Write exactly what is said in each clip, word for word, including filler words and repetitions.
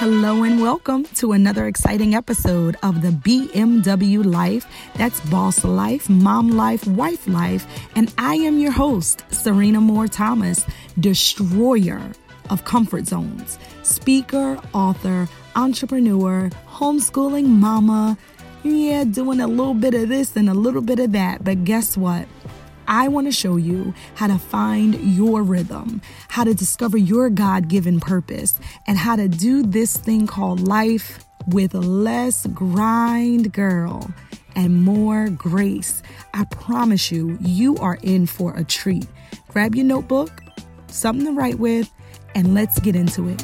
Hello and welcome to another exciting episode of the B M W Life. That's boss life, mom life, wife life. And I am your host, Serena Moore Thomas, destroyer of comfort zones, speaker, author, entrepreneur, homeschooling mama. Yeah, doing a little bit of this and a little bit of that. But guess what? I want to show you how to find your rhythm, how to discover your God-given purpose, and how to do this thing called life with less grind, girl, and more grace. I promise you, you are in for a treat. Grab your notebook, something to write with, and let's get into it.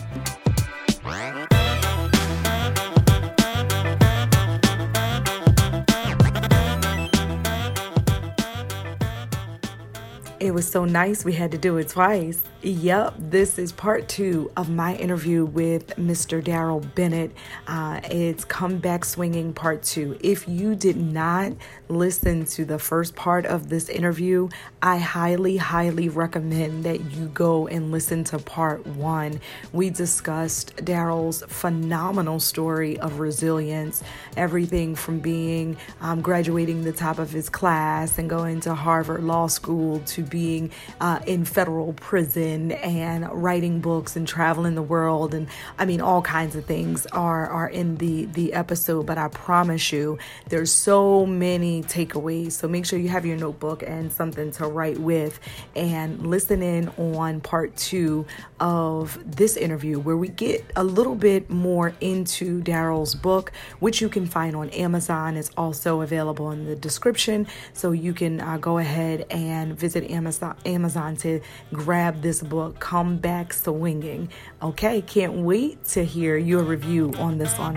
It was so nice we had to do it twice. Yep, this is part two of my interview with Mister Darrell Bennett. Uh, it's Come Back Swinging part two. If you did not listen to the first part of this interview, I highly, highly recommend that you go and listen to part one. We discussed Darrell's phenomenal story of resilience, everything from being um, graduating the top of his class and going to Harvard Law School to being uh, in federal prison and writing books and traveling the world. And I mean, all kinds of things are, are in the, the episode, but I promise you, there's so many takeaways. So make sure you have your notebook and something to write with and listen in on part two of this interview where we get a little bit more into Darrell's book, which you can find on Amazon. It's also available in the description. So you can uh, go ahead and visit Amazon, Amazon to grab this book, Come Back Swinging. Okay, can't wait to hear your review on this one.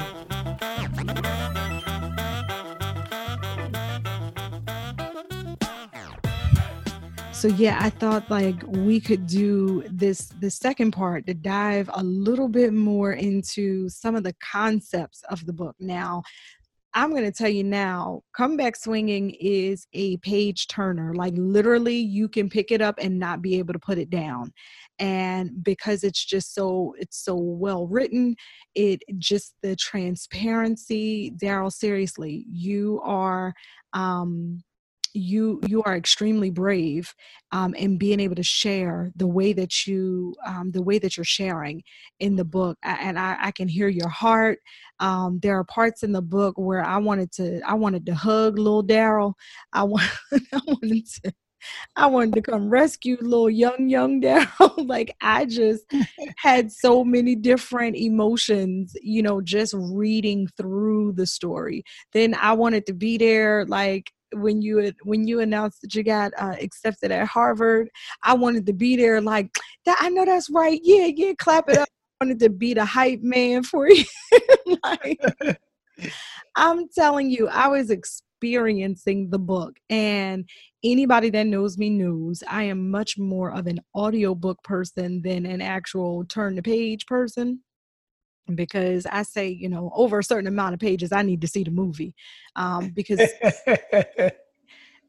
So yeah, I thought like we could do this, the second part, to dive a little bit more into some of the concepts of the book. Now, I'm going to tell you now, Come Back Swinging is a page turner. Like literally you can pick it up and not be able to put it down. And because it's just so, it's so well written, it just the transparency, Darrell, seriously, you are, um, you, you are extremely brave, um, in being able to share the way that you, um, the way that you're sharing in the book. And I, I can hear your heart. Um, there are parts in the book where I wanted to, I wanted to hug little Darrell. I, want, I wanted to, I wanted to come rescue little young, young Darrell. Like I just had so many different emotions, you know, just reading through the story. Then I wanted to be there. Like, when you had, when you announced that you got uh, accepted at Harvard, I wanted to be there. Like that, I know that's right. Yeah, yeah, clap it up. I wanted to be the hype man for you. Like, I'm telling you, I was experiencing the book, and anybody that knows me knows I am much more of an audiobook person than an actual turn the page person. Because I say, you know, over a certain amount of pages, I need to see the movie, um, because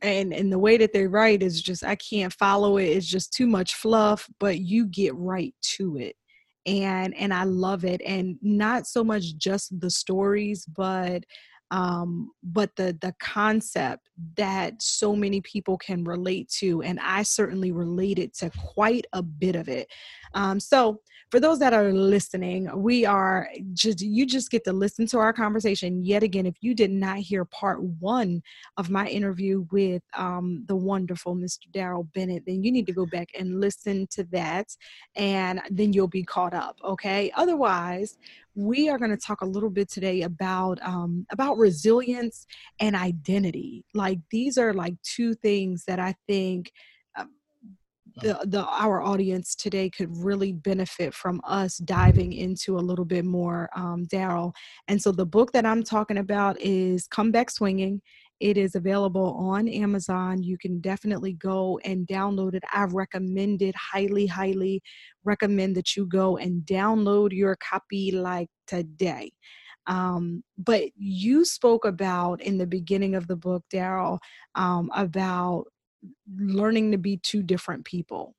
and and the way that they write is just, I can't follow it. It's just too much fluff, but you get right to it. And, and I love it. And not so much just the stories, but um, but the, the concept that so many people can relate to. And I certainly related to quite a bit of it. Um, so for those that are listening, we are just, you just get to listen to our conversation yet again. If you did not hear part one of my interview with um, the wonderful Mister Darrell Bennett, then you need to go back and listen to that, and then you'll be caught up. Okay. Otherwise, we are going to talk a little bit today about um, about resilience and identity. Like these are like two things that I think The, the our audience today could really benefit from us diving into a little bit more, um, Darrell. And so the book that I'm talking about is Come Back Swinging. It is available on Amazon. You can definitely go and download it. I recommend it highly, highly recommend that you go and download your copy like today. Um, but you spoke about in the beginning of the book, Darrell, um, about learning to be two different people.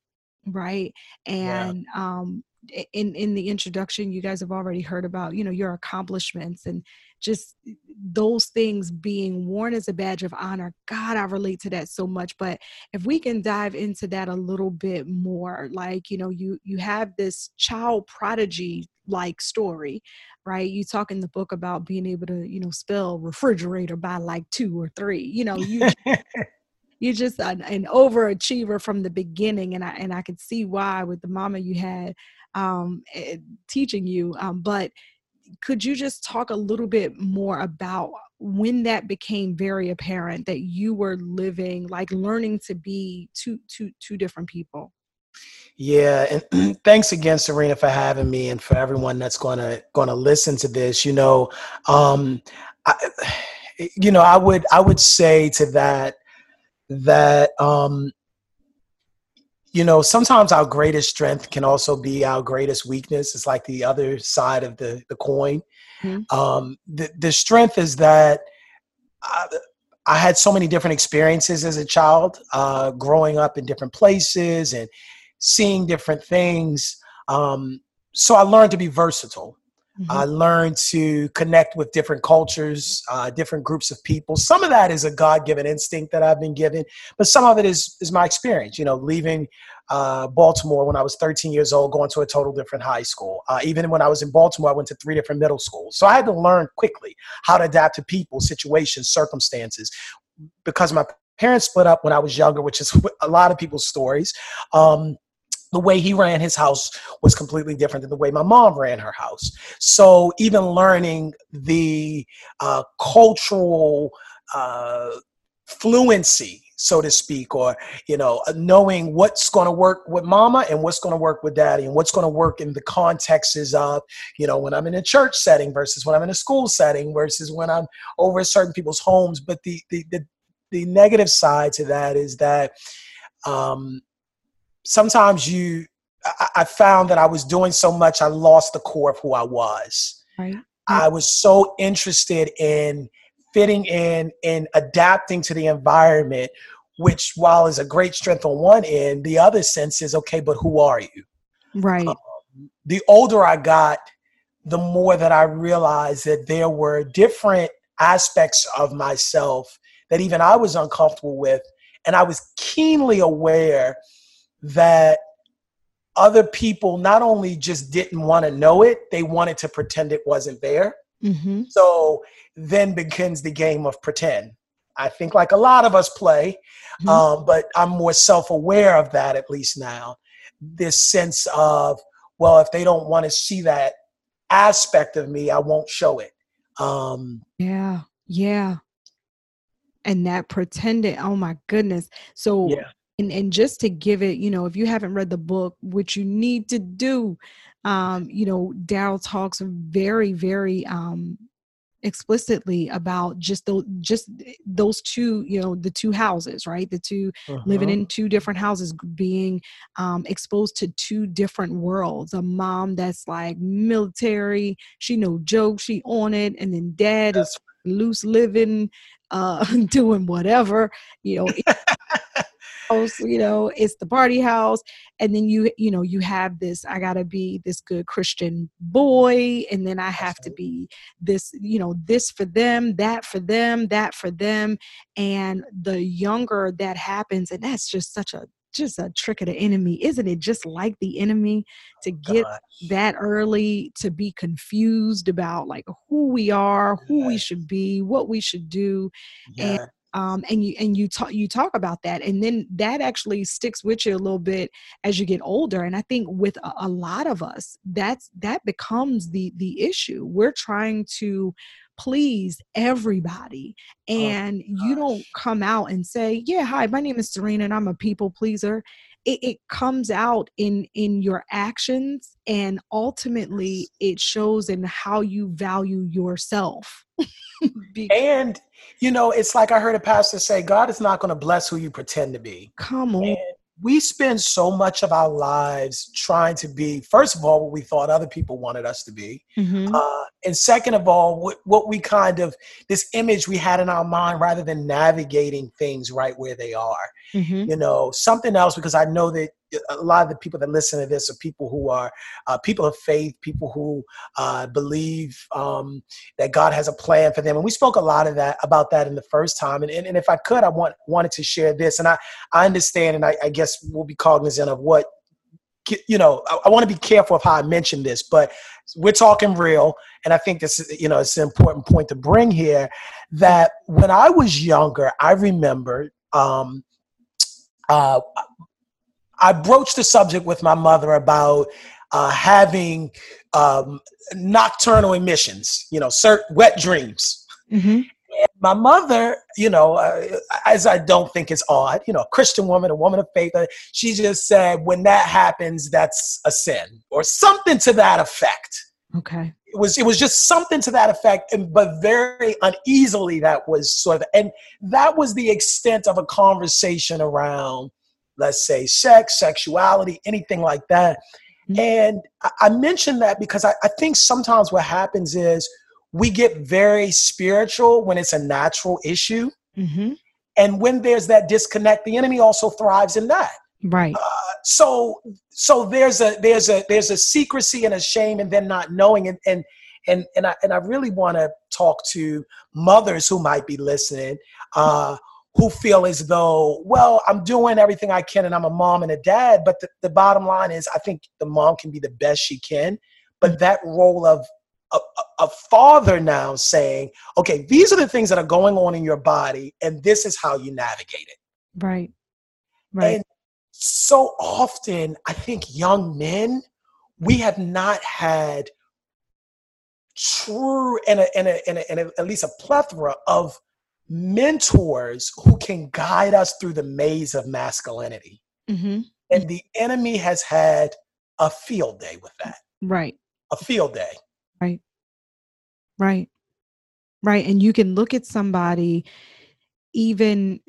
Right. And, yeah. um, in, in the introduction, you guys have already heard about, you know, your accomplishments and just those things being worn as a badge of honor. God, I relate to that so much. But if we can dive into that a little bit more, like, you know, you, you have this child prodigy like story, right? You talk in the book about being able to, you know, spell refrigerator by like two or three, you know, you you're just an, an overachiever from the beginning. And I, and I could see why with the mama you had, um, teaching you. Um, but could you just talk a little bit more about when that became very apparent that you were living, like learning to be two, two, two different people? Yeah. And thanks again, Serena, for having me. And for everyone that's going to, going to listen to this, you know, um, I, you know, I would, I would say to that, that, um, you know, sometimes our greatest strength can also be our greatest weakness. It's like the other side of the, the coin. Mm-hmm. Um, the, the strength is that I, I had so many different experiences as a child, uh, growing up in different places and seeing different things. Um, so I learned to be versatile. Mm-hmm. I learned to connect with different cultures, uh, different groups of people. Some of that is a God-given instinct that I've been given, but some of it is is my experience, you know, leaving uh, Baltimore when I was thirteen years old, going to a total different high school. Uh, even when I was in Baltimore, I went to three different middle schools. So I had to learn quickly how to adapt to people, situations, circumstances, because my parents split up when I was younger, which is a lot of people's stories. Um, The way he ran his house was completely different than the way my mom ran her house. So even learning the uh, cultural uh, fluency, so to speak, or, you know, knowing what's going to work with mama and what's going to work with daddy and what's going to work in the contexts of, you know, when I'm in a church setting versus when I'm in a school setting versus when I'm over at certain people's homes. But the the the, the negative side to that is that um sometimes you, I found that I was doing so much, I lost the core of who I was. Right. I was so interested in fitting in and adapting to the environment, which while is a great strength on one end, the other sense is, okay, but who are you? Right. Um, the older I got, the more that I realized that there were different aspects of myself that even I was uncomfortable with. And I was keenly aware that other people not only just didn't want to know it, they wanted to pretend it wasn't there. Mm-hmm. So then begins the game of pretend. I think like a lot of us play, mm-hmm. um, but I'm more self-aware of that, at least now. This sense of, well, if they don't want to see that aspect of me, I won't show it. Um, yeah, yeah. And that pretending, oh my goodness. So yeah. And and just to give it, you know, if you haven't read the book, which you need to do, um, you know, Darrell talks very, very um, explicitly about just those, just those two, you know, the two houses, right? The two uh-huh. living in two different houses, being um, exposed to two different worlds. A mom that's like military, she no joke, she on it, and then dad that's- is loose living, uh, doing whatever, you know. House, you know, it's the party house. And then you, you know, you have this, I gotta be this good Christian boy. And then I have to be this, you know, this for them, that for them, that for them. And the younger that happens, and that's just such a, just a trick of the enemy, isn't it? Just like the enemy to get Gosh. that early, to be confused about like who we are, who yeah. we should be, what we should do. Yeah. And Um, and you and you talk you talk about that, and then that actually sticks with you a little bit as you get older. And I think with a, a lot of us, that's that becomes the the issue. We're trying to please everybody, and oh, you don't come out and say, "Yeah, hi, my name is Serena, and I'm a people pleaser." It, it comes out in in your actions, and ultimately, it shows in how you value yourself. And, you know, it's like I heard a pastor say, God is not going to bless who you pretend to be. Come on. And we spend so much of our lives trying to be, first of all, what we thought other people wanted us to be. Mm-hmm. Uh, and second of all, what, what we kind of, this image we had in our mind rather than navigating things right where they are. Mm-hmm. You know, something else, because I know that a lot of the people that listen to this are people who are uh, people of faith, people who uh, believe um, that God has a plan for them. And we spoke a lot of that about that in the first time. And, and, and if I could, I want, wanted to share this. And I, I understand, and I, I guess we'll be cognizant of what, you know, I, I want to be careful of how I mention this, but we're talking real. And I think this is, you know, it's an important point to bring here, that when I was younger, I remember um, uh, I broached the subject with my mother about uh, having um, nocturnal emissions, you know, cert- wet dreams. Mm-hmm. And my mother, you know, uh, as I don't think it's odd, you know, a Christian woman, a woman of faith, she just said, when that happens, that's a sin, or something to that effect. Okay. It was, it was just something to that effect, and, but very uneasily that was sort of, and that was the extent of a conversation around, let's say, sex, sexuality, anything like that. Mm-hmm. And I, I mentioned that because I, I think sometimes what happens is we get very spiritual when it's a natural issue. Mm-hmm. And when there's that disconnect, the enemy also thrives in that. Right. Uh, so, so there's a, there's a, there's a secrecy and a shame, and then not knowing. And, and, and, and I, and I really want to talk to mothers who might be listening, uh, mm-hmm. who feel as though, well, I'm doing everything I can and I'm a mom and a dad. But the, the bottom line is, I think the mom can be the best she can. But that role of a, a father now saying, okay, these are the things that are going on in your body, and this is how you navigate it. Right. Right. And so often, I think young men, we have not had true and, a, and, a, and, a, and a, at least a plethora of mentors who can guide us through the maze of masculinity. Mm-hmm. And the enemy has had a field day with that. Right. A field day. Right. Right. Right. And you can look at somebody even,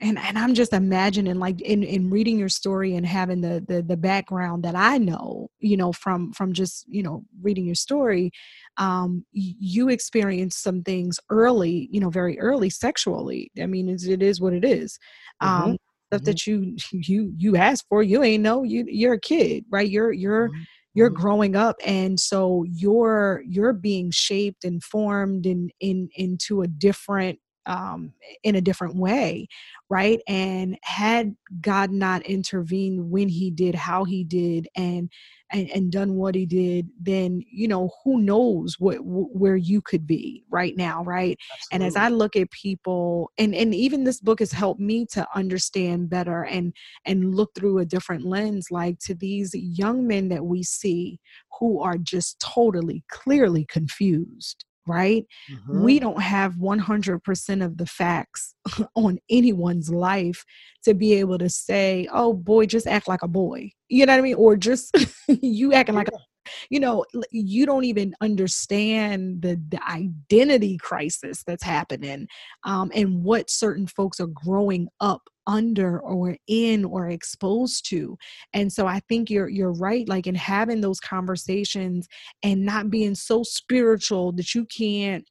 and, and I'm just imagining, like in, in reading your story and having the, the, the background that I know, you know, from, from just, you know, reading your story, um, you experienced some things early, you know, very early sexually. I mean, it's, it is what it is. Mm-hmm. Um, stuff mm-hmm. that you, you, you asked for, you ain't know you, you're a kid, right? You're, you're, mm-hmm. you're growing up. And so you're, you're being shaped and formed in, in, into a different, um, in a different way. Right. And had God not intervened when he did, how he did, and, and, and done what he did, then, you know, who knows what, wh- where you could be right now. Right. Absolutely. And as I look at people, and, and even this book has helped me to understand better and, and look through a different lens, like to these young men that we see who are just totally, clearly confused. Right. Mm-hmm. We don't have one hundred percent of the facts on anyone's life to be able to say, oh boy, just act like a boy. You know what I mean? Or just you acting yeah. like, a, you know, you don't even understand the, the identity crisis that's happening, um, and what certain folks are growing up under or in or exposed to. And so I think you're you're right, like in having those conversations and not being so spiritual that you can't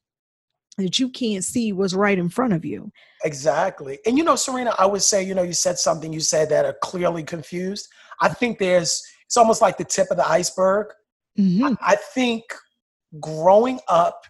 that you can't see what's right in front of you. Exactly. And you know, Serena, I would say, you know, you said something, you said that are clearly confused. I think there's, it's almost like the tip of the iceberg. Mm-hmm. I, I think growing up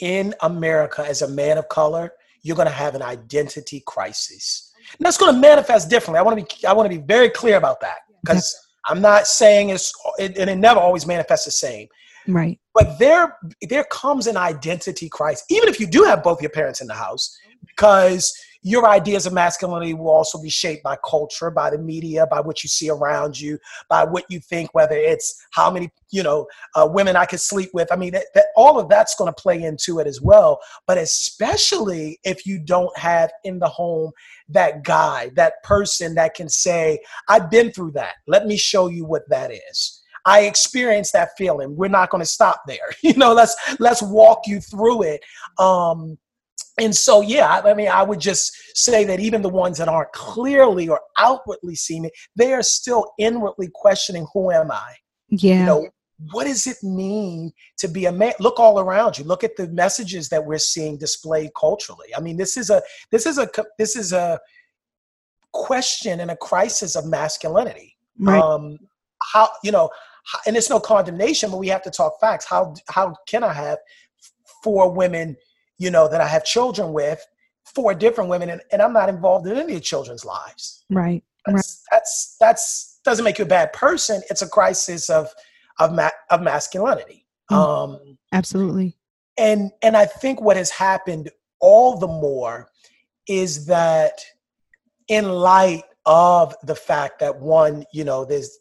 in America as a man of color, you're going to have an identity crisis. And that's going to manifest differently. I want to be I want to be very clear about that, because I'm not saying it's it, and it never always manifests the same. Right. But there there comes an identity crisis, even if you do have both your parents in the house, because your ideas of masculinity will also be shaped by culture, by the media, by what you see around you, by what you think, whether it's how many, you know, uh, women I could sleep with. I mean, that, that all of that's going to play into it as well. But especially if you don't have in the home that guy, that person that can say, I've been through that. Let me show you what that is. I experienced that feeling. We're not going to stop there. You know, let's let's walk you through it. Um, And so, yeah, I mean, I would just say that even the ones that aren't clearly or outwardly seeming, they are still inwardly questioning, who am I? Yeah. You know, what does it mean to be a man? Look all around you. Look at the messages that we're seeing displayed culturally. I mean, this is a, this is a, this is a question and a crisis of masculinity. Right. Um, how, you know, and it's no condemnation, but we have to talk facts. How, how can I have four women, you know, that I have children with, four different women, and, and I'm not involved in any of children's lives. Right. That's, right. that's, that's, doesn't make you a bad person. It's a crisis of, of, ma- of masculinity. Mm-hmm. Um, absolutely. And, and I think what has happened all the more is that in light of the fact that one, you know, there's,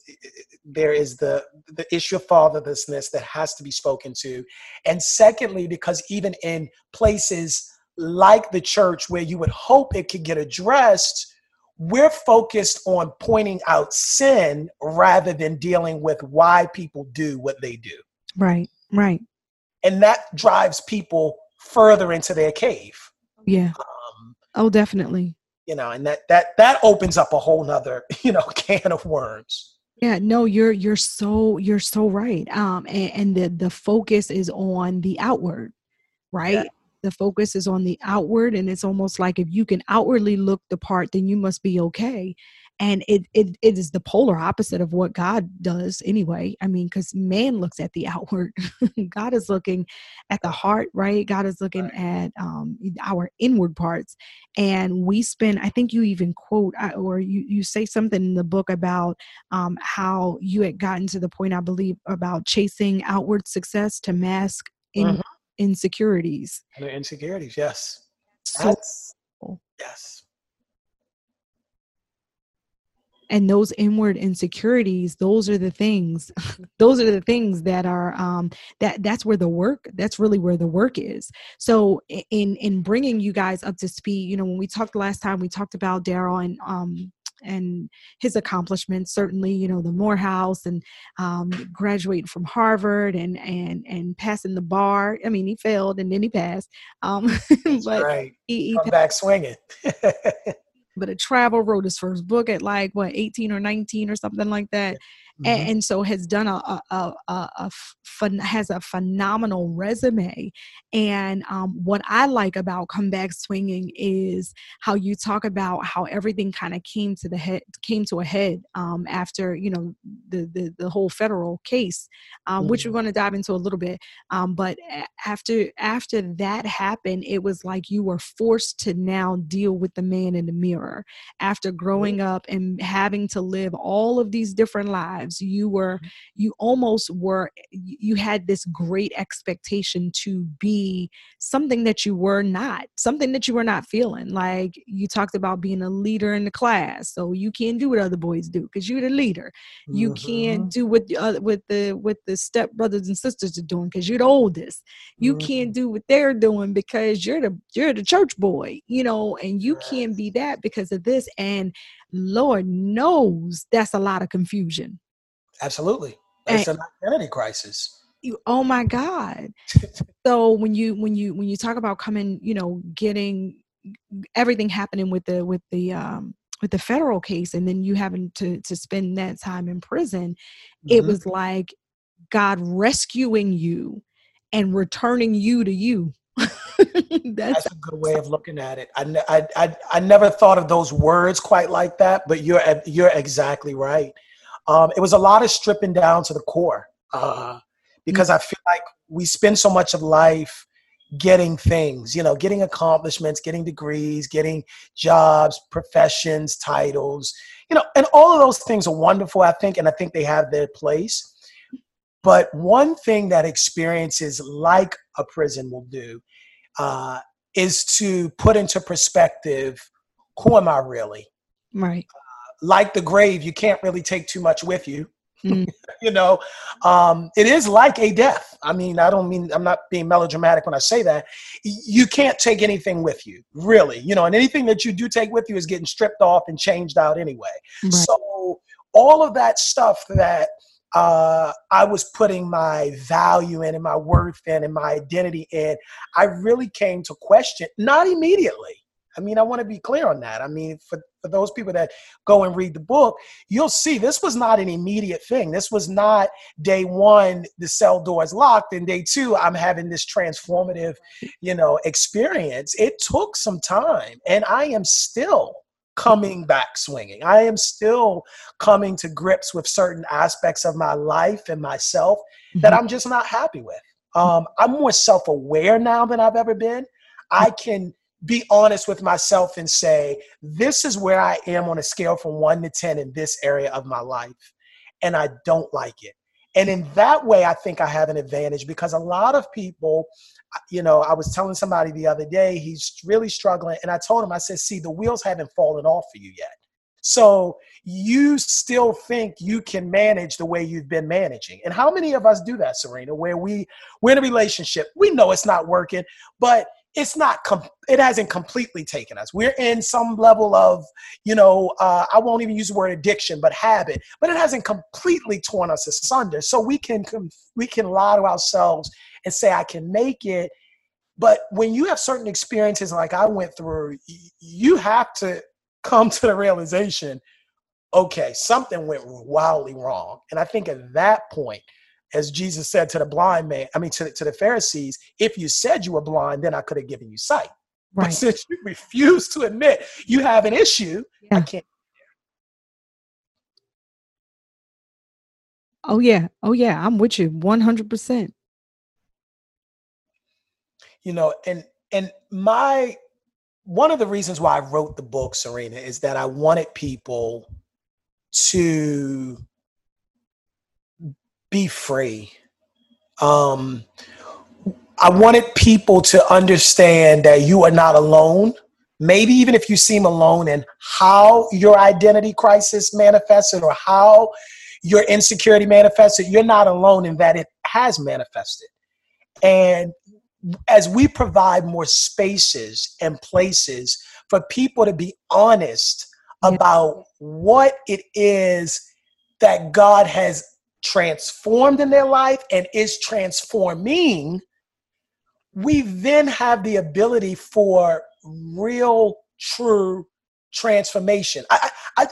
there is the, the issue of fatherlessness that has to be spoken to. And secondly, because even in places like the church where you would hope it could get addressed, we're focused on pointing out sin rather than dealing with why people do what they do. Right, right. And that drives people further into their cave. Yeah. Um, oh, definitely. You know, and that, that, that opens up a whole nother, you know, can of worms. Yeah, no, you're, you're so, you're so right. Um, and, and the, the focus is on the outward, right? Yeah. The focus is on the outward, and it's almost like if you can outwardly look the part, then you must be okay. And it it, it is the polar opposite of what God does anyway. I mean, because man looks at the outward. God is looking at the heart, right? God is looking right. at um, our inward parts. And we spend, I think you even quote, or you, you say something in the book about um, how you had gotten to the point, I believe, about chasing outward success to mask inward. Mm-hmm. Insecurities. And their insecurities, yes. That's, so, yes. And those inward insecurities, those are the things, those are the things that are, um, that that's where the work, that's really where the work is. So in, in bringing you guys up to speed, you know, when we talked last time, we talked about Darrell and, um, and his accomplishments, certainly, you know, the Morehouse and um, graduating from Harvard and, and, and passing the bar. I mean, he failed and then he passed. Um, but right. he, he Come back swinging. But a travel, wrote his first book at like, what, eighteen or nineteen or something like that. Mm-hmm. And, and so has done a, a, a, a fun, has a phenomenal resume. And um, what I like about Come Back Swinging is how you talk about how everything kind of came to the head, came to a head um, after, you know, the, the, the whole federal case, um, mm-hmm. which we're going to dive into a little bit. Um, but after, after that happened, it was like you were forced to now deal with the man in the mirror after growing mm-hmm. up and having to live all of these different lives. You were, you almost were, you had this great expectation to be something that you were not, something that you were not feeling. Like you talked about being a leader in the class. So you can't do what other boys do because you're the leader. You mm-hmm. can't do what the, uh, what the, what the stepbrothers and sisters are doing because you're the oldest. You mm-hmm. can't do what they're doing because you're the, you're the church boy, you know, and you can't be that because of this. And Lord knows that's a lot of confusion. Absolutely. It's and, an identity crisis. You, oh my God. So when you, when you, when you talk about coming, you know, getting everything happening with the, with the, um, with the federal case, and then you having to, to spend that time in prison, mm-hmm. it was like God rescuing you and returning you to you. That's, That's a good way of looking at it. I, I, I, I never thought of those words quite like that, but you're, you're exactly right. Um, it was a lot of stripping down to the core uh, because mm-hmm. I feel like we spend so much of life getting things, you know, getting accomplishments, getting degrees, getting jobs, professions, titles, you know, and all of those things are wonderful, I think, and I think they have their place. But one thing that experiences like a prison will do uh, is to put into perspective, who am I really? Right. Like the grave, you can't really take too much with you. Mm. you know, um, it is like a death. I mean, I don't mean, I'm not being melodramatic when I say that. You can't take anything with you, really. You know, and anything that you do take with you is getting stripped off and changed out anyway. Right. So all of that stuff that uh, I was putting my value in and my worth in and my identity in, I really came to question, not immediately. I mean, I want to be clear on that. I mean, for, for those people that go and read the book, you'll see this was not an immediate thing. This was not day one, the cell door is locked, and day two, I'm having this transformative, you know, experience. It took some time, and I am still coming back swinging. I am still coming to grips with certain aspects of my life and myself mm-hmm. that I'm just not happy with. Um, I'm more self-aware now than I've ever been. I can be honest with myself and say, this is where I am on a scale from one to ten in this area of my life, and I don't like it. And in that way, I think I have an advantage, because a lot of people, you know, I was telling somebody the other day, he's really struggling. And I told him, I said, see, the wheels haven't fallen off for you yet. So you still think you can manage the way you've been managing. And how many of us do that, Serena, where we, we're in a relationship, we know it's not working, but it's not, com- it hasn't completely taken us. We're in some level of, you know, uh, I won't even use the word addiction, but habit, but it hasn't completely torn us asunder. So we can, com- we can lie to ourselves and say, I can make it. But when you have certain experiences like I went through, y- you have to come to the realization, okay, something went wildly wrong. And I think at that point, as Jesus said to the blind man, I mean, to, to the Pharisees, if you said you were blind, then I could have given you sight. Right. But since you refuse to admit you have an issue, yeah. I can't. Oh, yeah. Oh, yeah. I'm with you one hundred percent. You know, and and my one of the reasons why I wrote the book, Serena, is that I wanted people to be free. Um, I wanted people to understand that you are not alone. Maybe even if you seem alone in how your identity crisis manifested or how your insecurity manifested, you're not alone in that it has manifested. And as we provide more spaces and places for people to be honest about what it is that God has transformed in their life and is transforming, we then have the ability for real, true transformation. I, I,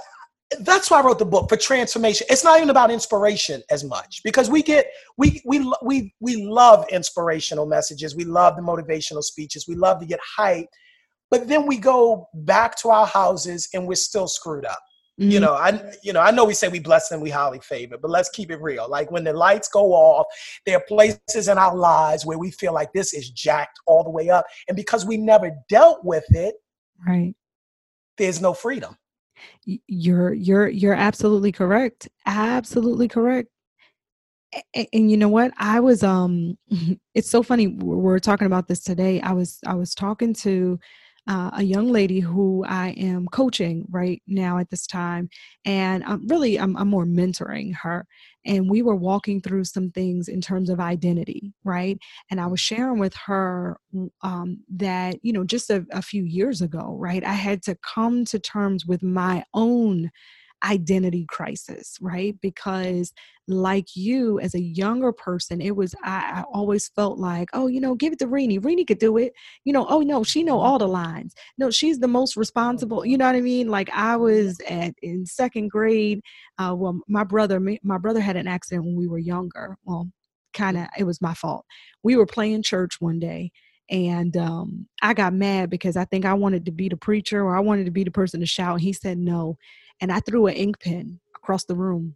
that's why I wrote the book, for transformation. It's not even about inspiration as much, because we get we we we we love inspirational messages, we love the motivational speeches, we love to get hyped, but then we go back to our houses and we're still screwed up. Mm-hmm. You know, I you know I know we say we blessed and we highly favored, but let's keep it real. Like, when the lights go off, there are places in our lives where we feel like this is jacked all the way up, and because we never dealt with it, right, there's no freedom. You're you're you're absolutely correct. Absolutely correct. And, and you know what? I was um, it's so funny we're talking about this today. I was I was talking to. Uh, a young lady who I am coaching right now at this time. And I'm really, I'm, I'm more mentoring her. And we were walking through some things in terms of identity, right? And I was sharing with her um, that, you know, just a, a few years ago, right, I had to come to terms with my own identity crisis, right? Because like you, as a younger person, it was, I, I always felt like, oh, you know, give it to Rini. Rini could do it. You know, oh no, she know all the lines. No, she's the most responsible. You know what I mean? Like, I was at in second grade. Uh, well, my brother, my brother had an accident when we were younger. Well, kind of, it was my fault. We were playing church one day. And um, I got mad because I think I wanted to be the preacher, or I wanted to be the person to shout. He said no. And I threw an ink pen across the room,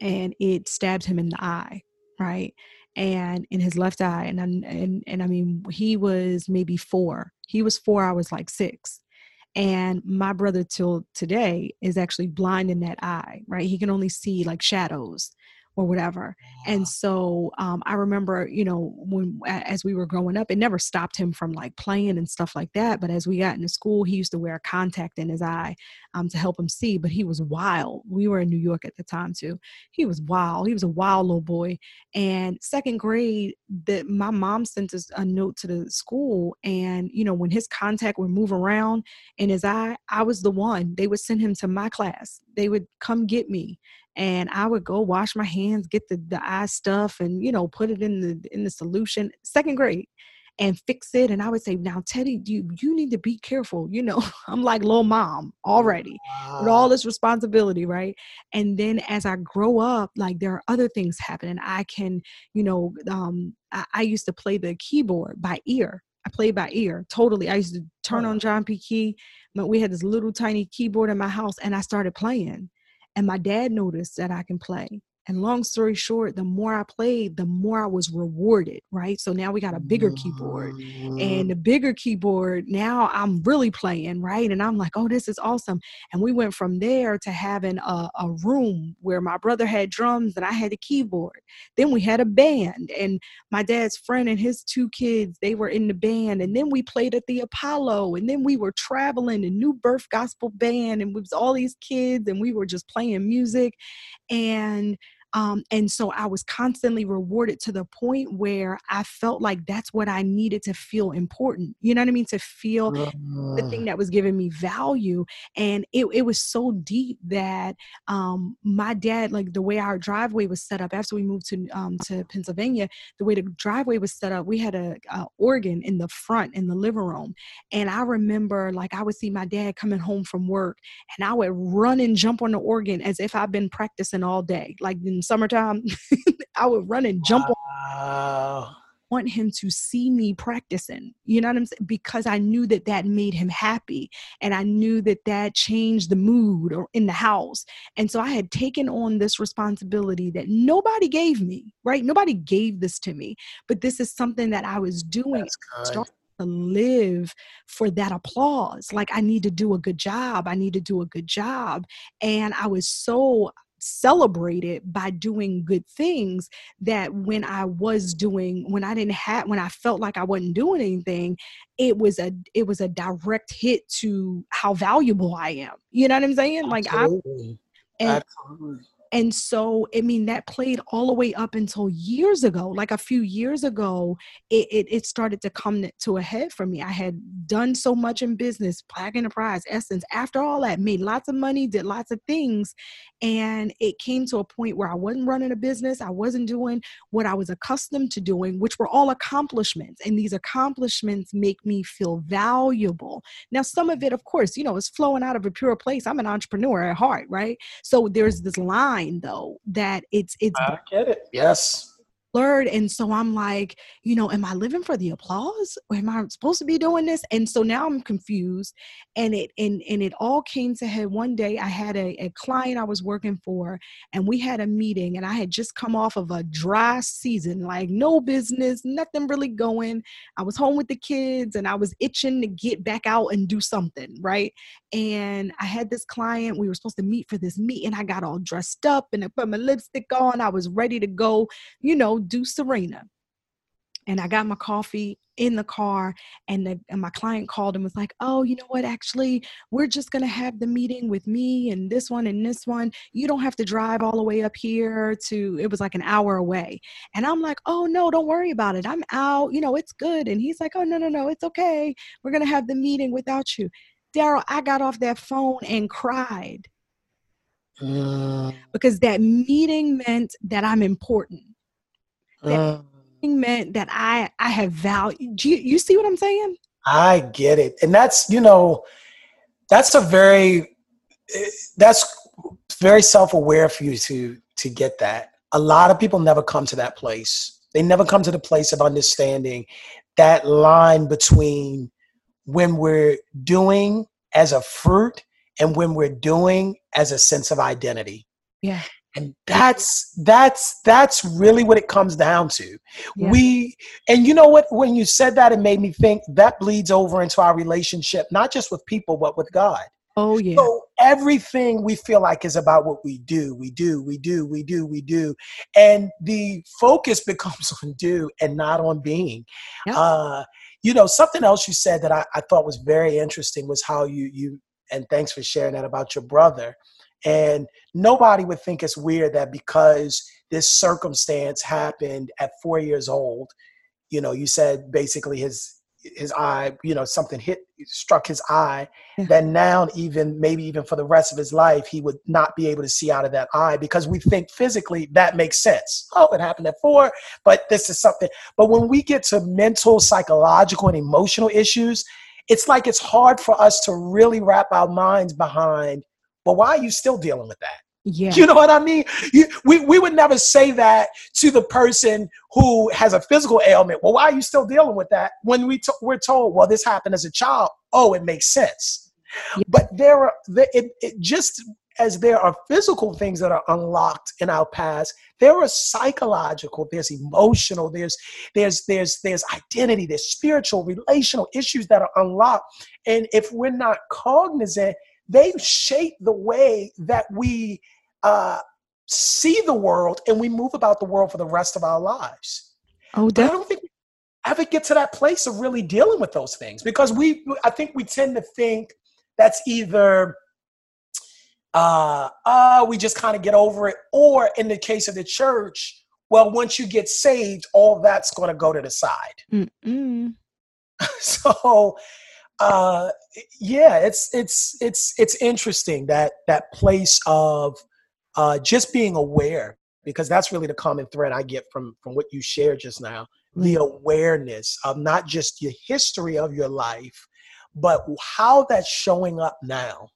and it stabbed him in the eye, right? And in his left eye. And, and, and, and I mean, he was maybe four. He was four. I was like six. And my brother till today is actually blind in that eye, right? He can only see like shadows or whatever. And so um, I remember, you know, when as we were growing up, it never stopped him from like playing and stuff like that. But as we got into school, he used to wear a contact in his eye um, to help him see. But he was wild. We were in New York at the time too. He was wild. He was a wild little boy. And second grade, that my mom sent us a note to the school. And, you know, when his contact would move around in his eye, I was the one. They would send him to my class. They would come get me. And I would go wash my hands, get the, the eye stuff and, you know, put it in the, in the solution, second grade, and fix it. And I would say, now, Teddy, you, you need to be careful. You know, I'm like little mom already wow. with all this responsibility. Right. And then as I grow up, like, there are other things happening. I can, you know, um, I, I used to play the keyboard by ear. I played by ear, totally. I used to turn on John P. Key. We had this little tiny keyboard in my house, and I started playing. And my dad noticed that I can play. And long story short, the more I played, the more I was rewarded, right? So now we got a bigger keyboard. And the bigger keyboard, now I'm really playing, right? And I'm like, oh, this is awesome. And we went from there to having a, a room where my brother had drums and I had a keyboard. Then we had a band. And my dad's friend and his two kids, they were in the band. And then we played at the Apollo. And then we were traveling, the New Birth Gospel Band. And it was all these kids, and we were just playing music. And Um, and so I was constantly rewarded to the point where I felt like that's what I needed to feel important. You know what I mean? To feel uh, the thing that was giving me value. And it, it was so deep that um, my dad, like the way our driveway was set up after we moved to um, to Pennsylvania, the way the driveway was set up, we had a, a organ in the front in the living room. And I remember like I would see my dad coming home from work, and I would run and jump on the organ as if I've been practicing all day. Like in summertime, I would run and jump wow. on. Want him to see me practicing, you know what I'm saying? Because I knew that that made him happy, and I knew that that changed the mood or in the house. And so I had taken on this responsibility that nobody gave me, right? Nobody gave this to me, but this is something that I was doing. To live for that applause. Like I need to do a good job. I need to do a good job. And I was so celebrated by doing good things that when I was doing, when I didn't have, when I felt like I wasn't doing anything, it was a, it was a direct hit to how valuable I am. You know what I'm saying? Like Absolutely. I, and, Absolutely. And so, I mean, that played all the way up until years ago, like a few years ago, it, it, it started to come to a head for me. I had done so much in business, Black Enterprise, Essence, after all that, made lots of money, did lots of things. And it came to a point where I wasn't running a business. I wasn't doing what I was accustomed to doing, which were all accomplishments. And these accomplishments make me feel valuable. Now, some of it, of course, you know, is flowing out of a pure place. I'm an entrepreneur at heart, right? So there's this line, though, that it's it's I get it. Yes. Blurred. And so I'm like, you know, am I living for the applause? Or am I supposed to be doing this? And so now I'm confused. And it and and it all came to head one day. I had a, a client I was working for, and we had a meeting, and I had just come off of a dry season, like no business, nothing really going. I was home with the kids, and I was itching to get back out and do something, right? And I had this client, we were supposed to meet for this meet, and I got all dressed up and I put my lipstick on. I was ready to go, you know, do Serena. And I got my coffee in the car, and, the, and my client called and was like, oh, you know what, actually, we're just going to have the meeting with me and this one and this one. You don't have to drive all the way up here to, it was like an hour away. And I'm like, oh no, don't worry about it. I'm out, you know, it's good. And he's like, oh no, no, no, it's okay. We're going to have the meeting without you. Darrell, I got off that phone and cried uh, because that meeting meant that I'm important. That uh, meant that I, I have value. Do you, you see what I'm saying? I get it. And that's, you know, that's a very, that's very self-aware for you to, to get that. A lot of people never come to that place. They never come to the place of understanding that line between when we're doing as a fruit and when we're doing as a sense of identity. Yeah. And that's, that's, that's really what it comes down to. Yeah. We, and you know what, when you said that, it made me think that bleeds over into our relationship, not just with people, but with God. Oh yeah. So everything we feel like is about what we do, we do, we do, we do, we do. And the focus becomes on do and not on being. Yep. Uh, you know, something else you said that I, I thought was very interesting was how you, you, and thanks for sharing that about your brother. And nobody would think it's weird that because this circumstance happened at four years old, you know, you said basically his his eye, you know, something hit, struck his eye, yeah. that now even maybe even for the rest of his life, he would not be able to see out of that eye, because we think physically that makes sense. Oh, it happened at four, but this is something. But when we get to mental, psychological, and emotional issues, it's like it's hard for us to really wrap our minds behind, but why are you still dealing with that? Yeah. You know what I mean? You, we, we would never say that to the person who has a physical ailment. Well, why are you still dealing with that? When we t- we're told, well, this happened as a child. Oh, it makes sense. Yeah. But there are there, it, it just as there are physical things that are unlocked in our past, there are psychological, there's emotional, there's there's there's there's identity, there's spiritual, relational issues that are unlocked. And if we're not cognizant, they shape the way that we uh, see the world and we move about the world for the rest of our lives. Oh, I don't think we ever get to that place of really dealing with those things, because we, I think we tend to think that's either, uh, uh, we just kind of get over it, or in the case of the church, well, once you get saved, all that's going to go to the side. Mm-mm. So, Uh, yeah, it's, it's, it's, it's interesting that, that place of, uh, just being aware, because that's really the common thread I get from, from what you shared just now, the awareness of not just your history of your life, but how that's showing up now.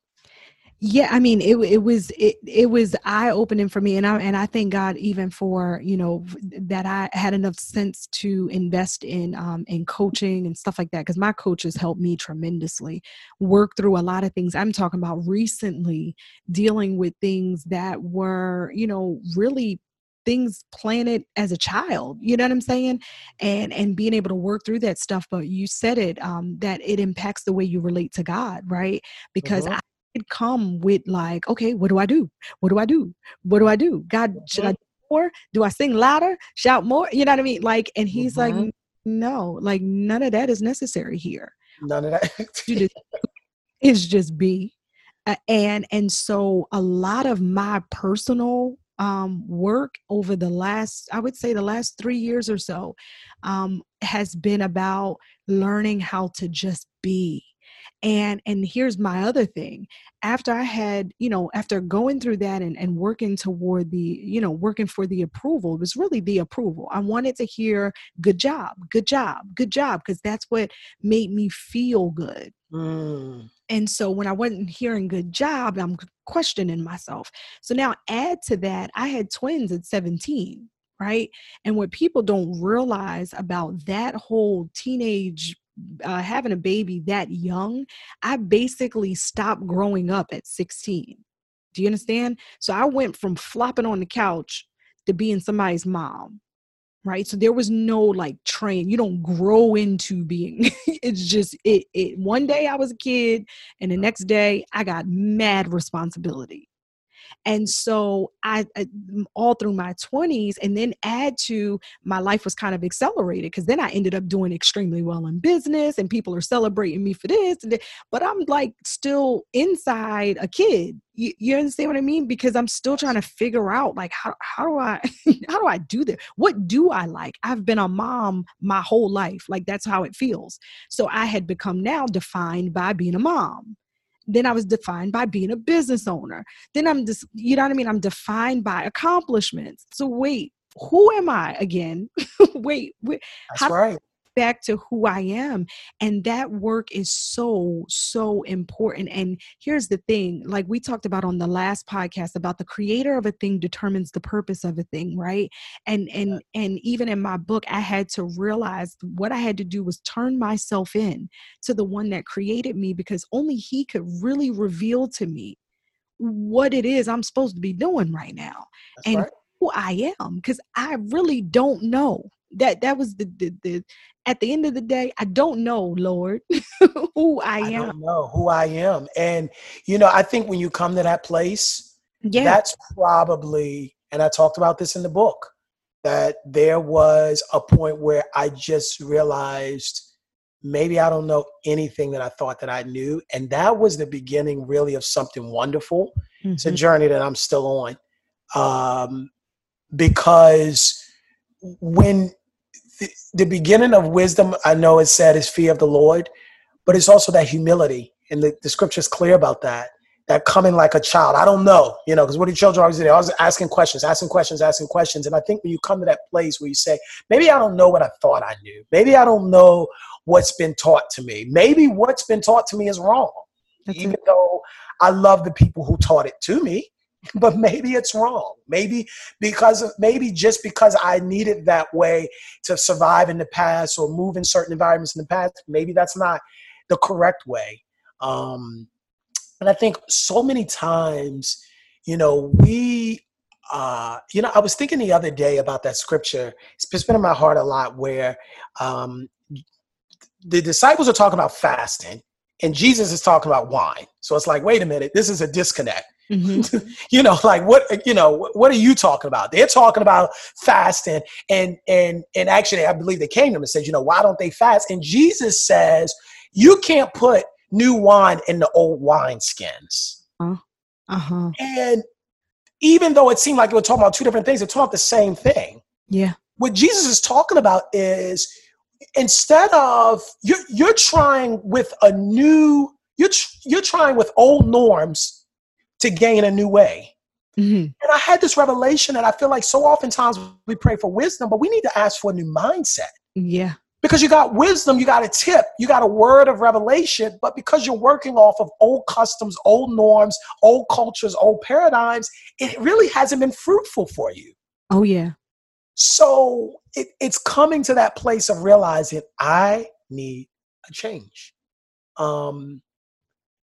Yeah. I mean, it, it was, it, it was eye opening for me. And I, and I thank God even for, you know, that I had enough sense to invest in, um, in coaching and stuff like that. Cause my coaches helped me tremendously work through a lot of things. I'm talking about recently dealing with things that were, you know, really things planted as a child, you know what I'm saying? And, and being able to work through that stuff. But you said it, um, that it impacts the way you relate to God, right? Because mm-hmm. I, come with like, okay, what do I do? What do I do? What do I do? God, should I do more? Do I sing louder? Shout more? You know what I mean? Like, and he's mm-hmm. like, no, like none of that is necessary here. None of that. Just, it's just be. Uh, and, and so a lot of my personal um, work over the last, I would say the last three years or so um, has been about learning how to just be. And, and here's my other thing. After I had, you know, after going through that and, and working toward the, you know, working for the approval, it was really the approval. I wanted to hear good job, good job, good job, because that's what made me feel good. Mm. And so when I wasn't hearing good job, I'm questioning myself. So now add to that, I had twins at seventeen, right? And what people don't realize about that whole teenage Uh, having a baby that young, I basically stopped growing up at sixteen. Do you understand? So I went from flopping on the couch to being somebody's mom, right? So there was no like train. You don't grow into being. It's just it, it. One day I was a kid, and the next day I got mad responsibility. And so I, I, all through my twenties, and then add to my life was kind of accelerated, because then I ended up doing extremely well in business and people are celebrating me for this, and that, but I'm like still inside a kid. You, you understand what I mean? Because I'm still trying to figure out like, how, how do I, how do I do this? What do I like? I've been a mom my whole life. Like that's how it feels. So I had become now defined by being a mom. Then I was defined by being a business owner. Then I'm just, you know what I mean? I'm defined by accomplishments. So wait, who am I again? wait, wait, that's how right. Back to who I am. And that work is so, so important. And here's the thing, like we talked about on the last podcast about the creator of a thing determines the purpose of a thing, right? And, and, yeah. and even in my book, I had to realize what I had to do was turn myself in to the one that created me, because only he could really reveal to me what it is I'm supposed to be doing right now. That's and right. who I am, because I really don't know. That that was the, the the at the end of the day, I don't know, Lord, who I am. I don't know who I am. And, you know, I think when you come to that place, yeah. that's probably, and I talked about this in the book, that there was a point where I just realized maybe I don't know anything that I thought that I knew. And that was the beginning really of something wonderful. Mm-hmm. It's a journey that I'm still on. Um, because when the, the beginning of wisdom, I know it said, is fear of the Lord, but it's also that humility. And the, the scripture is clear about that, that coming like a child. I don't know, you know, because what do children always do? They're always asking questions, asking questions, asking questions. And I think when you come to that place where you say, maybe I don't know what I thought I knew. Maybe I don't know what's been taught to me. Maybe what's been taught to me is wrong. That's even it. Though I love the people who taught it to me. but maybe it's wrong. Maybe because maybe just because I need it that way to survive in the past or move in certain environments in the past, maybe that's not the correct way. Um, and I think so many times, you know, we, uh, you know, I was thinking the other day about that scripture. It's been in my heart a lot where um, the disciples are talking about fasting and Jesus is talking about wine. So it's like, wait a minute, this is a disconnect. Mm-hmm. You know, like what, you know, what are you talking about? They're talking about fasting and, and, and actually I believe they came to him and said, you know, why don't they fast? And Jesus says, you can't put new wine in the old wine skins. Uh, uh-huh. And even though it seemed like they were talking about two different things, they're talking about the same thing. Yeah. What Jesus is talking about is instead of you're, you're trying with a new, you're, you're trying with old norms to gain a new way. Mm-hmm. And I had this revelation that I feel like so oftentimes we pray for wisdom, but we need to ask for a new mindset. Yeah. Because you got wisdom, you got a tip, you got a word of revelation, but because you're working off of old customs, old norms, old cultures, old paradigms, it really hasn't been fruitful for you. Oh, yeah. So it, it's coming to that place of realizing I need a change. Um,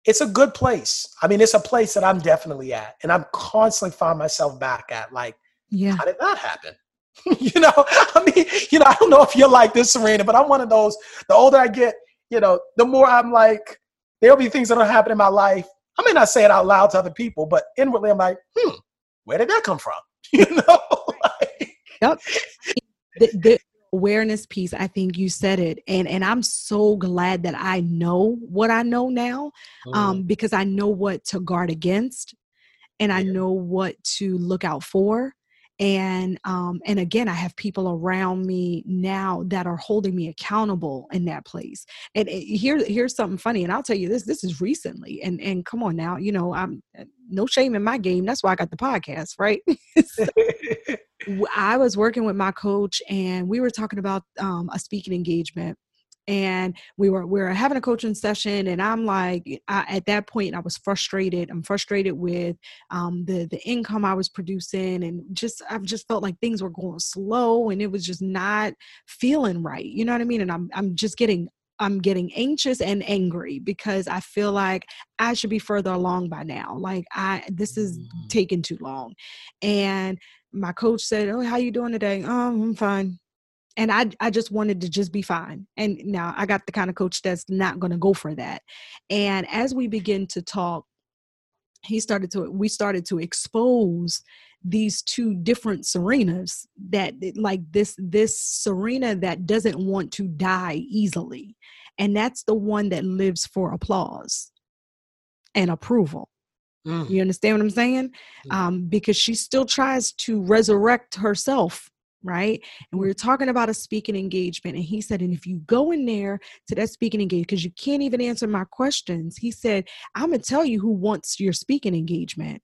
it's a good place. I mean, it's a place that I'm definitely at, and I'm constantly find myself back at like, yeah. How did that happen? You know, I mean, you know, I don't know if you're like this, Serena, but I'm one of those, the older I get, you know, the more I'm like, there'll be things that don't happen in my life. I may not say it out loud to other people, but inwardly I'm like, hmm, where did that come from? You know? Like, yep. The, the awareness piece, I think you said it. And, and I'm so glad that I know what I know now, mm. um, because I know what to guard against and yeah. I know what to look out for. And, um, and again, I have people around me now that are holding me accountable in that place. And it, here, here's something funny. And I'll tell you this, this is recently and, and come on now, you know, I'm no shame in my game. That's why I got the podcast, right? So, I was working with my coach and we were talking about, um, a speaking engagement and we were, we were having a coaching session and I'm like, I, at that point I was frustrated. I'm frustrated with, um, the, the income I was producing and just, I've just felt like things were going slow and it was just not feeling right. You know what I mean? And I'm, I'm just getting, I'm getting anxious and angry because I feel like I should be further along by now. Like I, this is mm-hmm. taking too long. And my coach said, "Oh, how you doing today?" "Oh, I'm fine." And I I just wanted to just be fine. And now I got the kind of coach that's not going to go for that. And as we begin to talk, he started to, we started to expose these two different Serenas that like this, this Serena that doesn't want to die easily. And that's the one that lives for applause and approval. Mm. You understand what I'm saying? Mm. Um, because she still tries to resurrect herself. Right. And we were talking about a speaking engagement. And he said, and if you go in there to that speaking engagement, because you can't even answer my questions, he said, I'm going to tell you who wants your speaking engagement.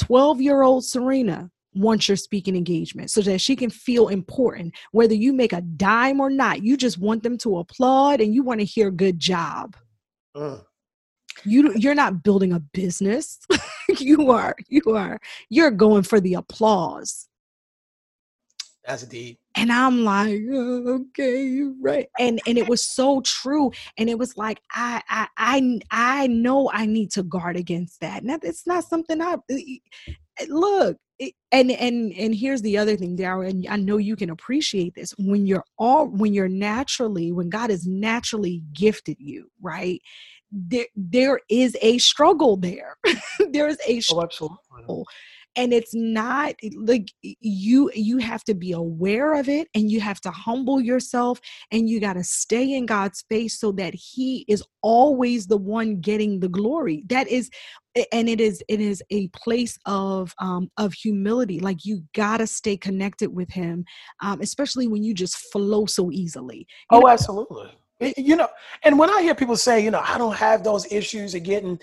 twelve year old Serena wants your speaking engagement so that she can feel important. Whether you make a dime or not, you just want them to applaud and you want to hear good job. Uh. You, you're not building a business. you are, you are, you're going for the applause. That's deep. And I'm like, oh, okay, you're right. And and it was so true. And it was like, I I I I know I need to guard against that. Now it's not something I look. It, and and and here's the other thing, Darrell. And I know you can appreciate this when you're all when you're naturally when God has naturally gifted you, right? There there is a struggle there. There is a struggle. Oh, absolutely. And it's not like you, you have to be aware of it and you have to humble yourself and you got to stay in God's face so that he is always the one getting the glory. That is, and it is, it is a place of, um, of humility. Like you got to stay connected with him, um, especially when you just flow so easily. You oh, know? Absolutely. You know, and when I hear people say, you know, I don't have those issues of getting,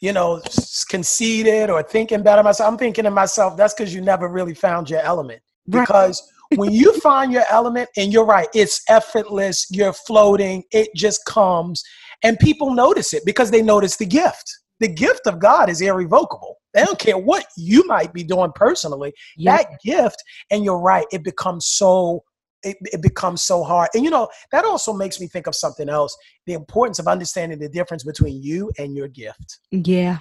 you know, conceited or thinking better myself. I'm thinking to myself, that's because you never really found your element. Because right. When you find your element, and you're right, it's effortless, you're floating, it just comes. And people notice it because they notice the gift. The gift of God is irrevocable. They don't care what you might be doing personally. Yeah. That gift, and you're right, it becomes so It, it becomes so hard. And, you know, that also makes me think of something else, the importance of understanding the difference between you and your gift. Yeah.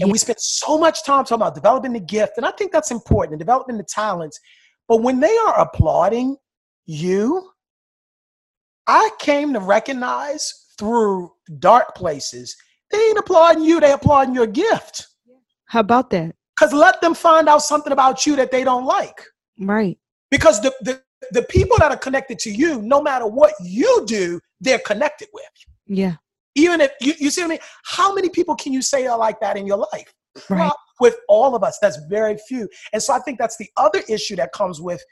And yeah. we spend so much time talking about developing the gift. And I think that's important, and developing the talents. But when they are applauding you, I came to recognize through dark places, they ain't applauding you. They applauding your gift. How about that? Because let them find out something about you that they don't like. Right. Because the, the, The people that are connected to you, no matter what you do, they're connected with. Yeah. Even if you, you see what I mean? How many people can you say are like that in your life? Right. Not with all of us. That's very few. And so I think that's the other issue that comes with,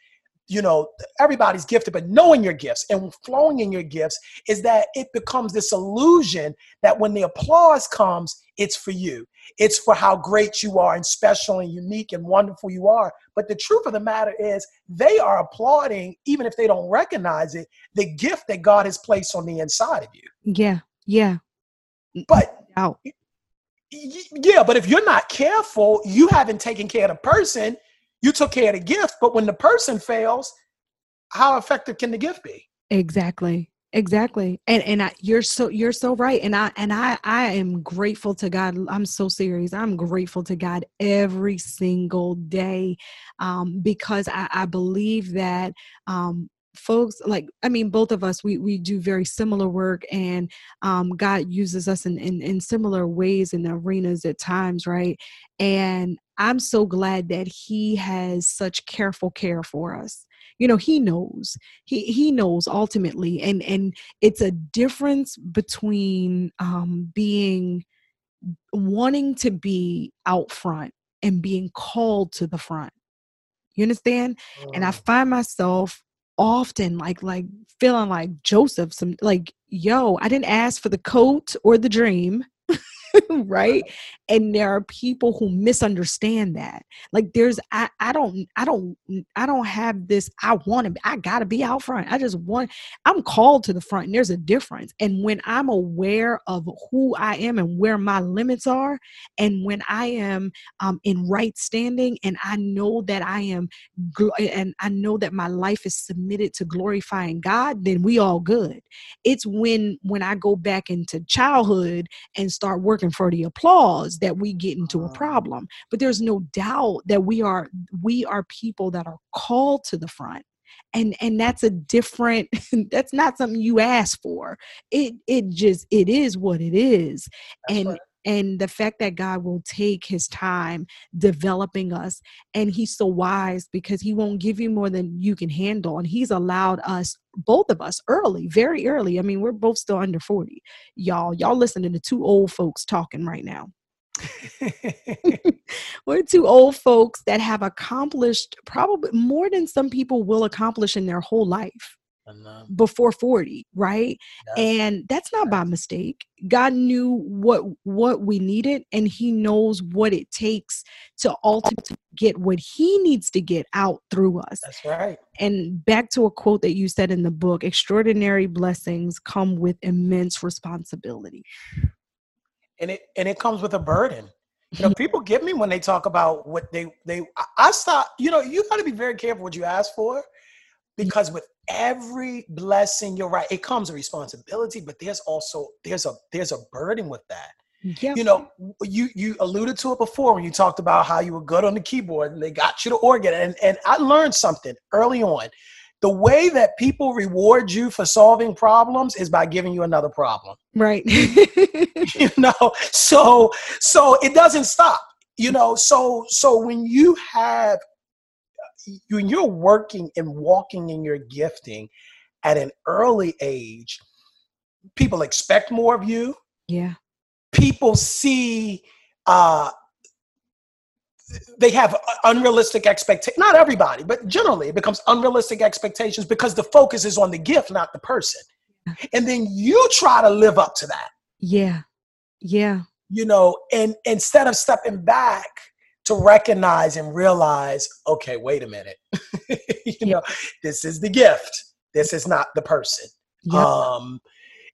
you know, everybody's gifted, but knowing your gifts and flowing in your gifts is that it becomes this illusion that when the applause comes, it's for you. It's for how great you are and special and unique and wonderful you are. But the truth of the matter is they are applauding, even if they don't recognize it, the gift that God has placed on the inside of you. Yeah. Yeah. But Ow. yeah, but if you're not careful, you haven't taken care of the person. You took care of the gift, but when the person fails, how effective can the gift be? Exactly. Exactly. And and I, you're so you're so right. And I and I I am grateful to God. I'm so serious. I'm grateful to God every single day um, because I, I believe that um, folks like I mean, both of us, we we do very similar work, and um, God uses us in, in, in similar ways in arenas at times. Right. And I'm so glad that He has such careful care for us. You know, he knows, he, he knows ultimately. And, and it's a difference between, um, being, wanting to be out front and being called to the front. You understand? Oh. And I find myself often like, like feeling like Joseph, some like, yo, I didn't ask for the coat or the dream. Right. And there are people who misunderstand that. Like there's, I, I don't, I don't, I don't have this. I want to, I gotta be out front. I just want, I'm called to the front, and there's a difference. And when I'm aware of who I am and where my limits are, and when I am um, in right standing, and I know that I am, and I know that my life is submitted to glorifying God, then we all good. It's when, when I go back into childhood and start working for the applause that we get into a problem. But there's no doubt that we are we are people that are called to the front, and and that's a different that's not something you ask for. It it just it is what it is. That's and right. And the fact that God will take His time developing us, and He's so wise because He won't give you more than you can handle. And He's allowed us, both of us, early, very early. I mean, we're both still under forty. Y'all, y'all listening to two old folks talking right now. We're two old folks that have accomplished probably more than some people will accomplish in their whole life. Before forty, right? Yeah. And that's not by mistake. God knew what what we needed, and He knows what it takes to ultimately get what He needs to get out through us. That's right. And back to a quote that you said in the book, extraordinary blessings come with immense responsibility. And it and it comes with a burden. You know, people get me when they talk about what they they I stop, you know, you gotta be very careful what you ask for. Because with every blessing, you're right, it comes a responsibility, but there's also, there's a, there's a burden with that. Yep. You know, you, you alluded to it before when you talked about how you were good on the keyboard and they got you the organ. And, and I learned something early on. The way that people reward you for solving problems is by giving you another problem. Right. You know, so, so it doesn't stop, you know, so, so when you have, when you're working and walking in your gifting at an early age, people expect more of you. Yeah. People see, uh, they have unrealistic expectations. Not everybody, but generally it becomes unrealistic expectations because the focus is on the gift, not the person. And then you try to live up to that. Yeah. Yeah. You know, and instead of stepping back, to recognize and realize, okay, wait a minute. you yeah. know, this is the gift. This is not the person. Yeah. Um,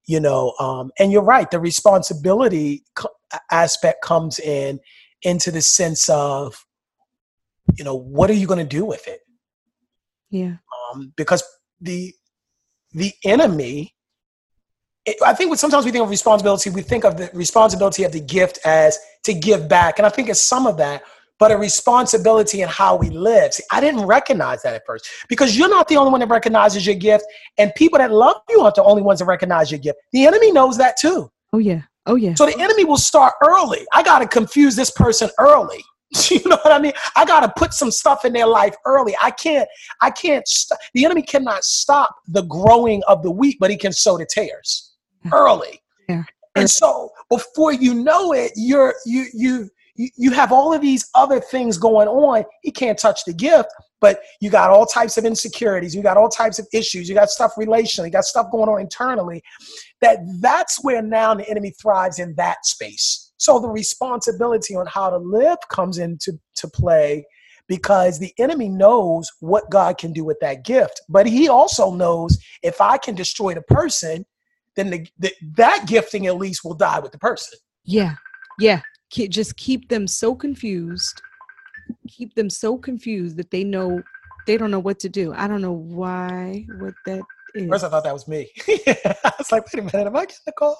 you know, um, and you're right. The responsibility co- aspect comes in into the sense of, you know, what are you going to do with it? Yeah. Um, because the the enemy, it, I think sometimes we think of responsibility, we think of the responsibility of the gift as to give back. And I think it's some of that, but a responsibility in how we live. See, I didn't recognize that at first, because you're not the only one that recognizes your gift, and people that love you aren't the only ones that recognize your gift. The enemy knows that too. Oh, yeah. Oh, yeah. So the enemy will start early. I got to confuse this person early. You know what I mean? I got to put some stuff in their life early. I can't, I can't, st- the enemy cannot stop the growing of the wheat, but he can sow the tares yeah. early. Yeah. And so before you know it, you're, you, you, you have all of these other things going on. He can't touch the gift, but you got all types of insecurities. You got all types of issues. You got stuff relationally, you got stuff going on internally, that that's where now the enemy thrives in that space. So the responsibility on how to live comes into to play, because the enemy knows what God can do with that gift. But he also knows if I can destroy the person, then the, the, that gifting at least will die with the person. Yeah. Yeah. Just keep them so confused. Keep them so confused that they know they don't know what to do. I don't know why, what that is. First I thought that was me. I was like, wait a minute, am I getting a call?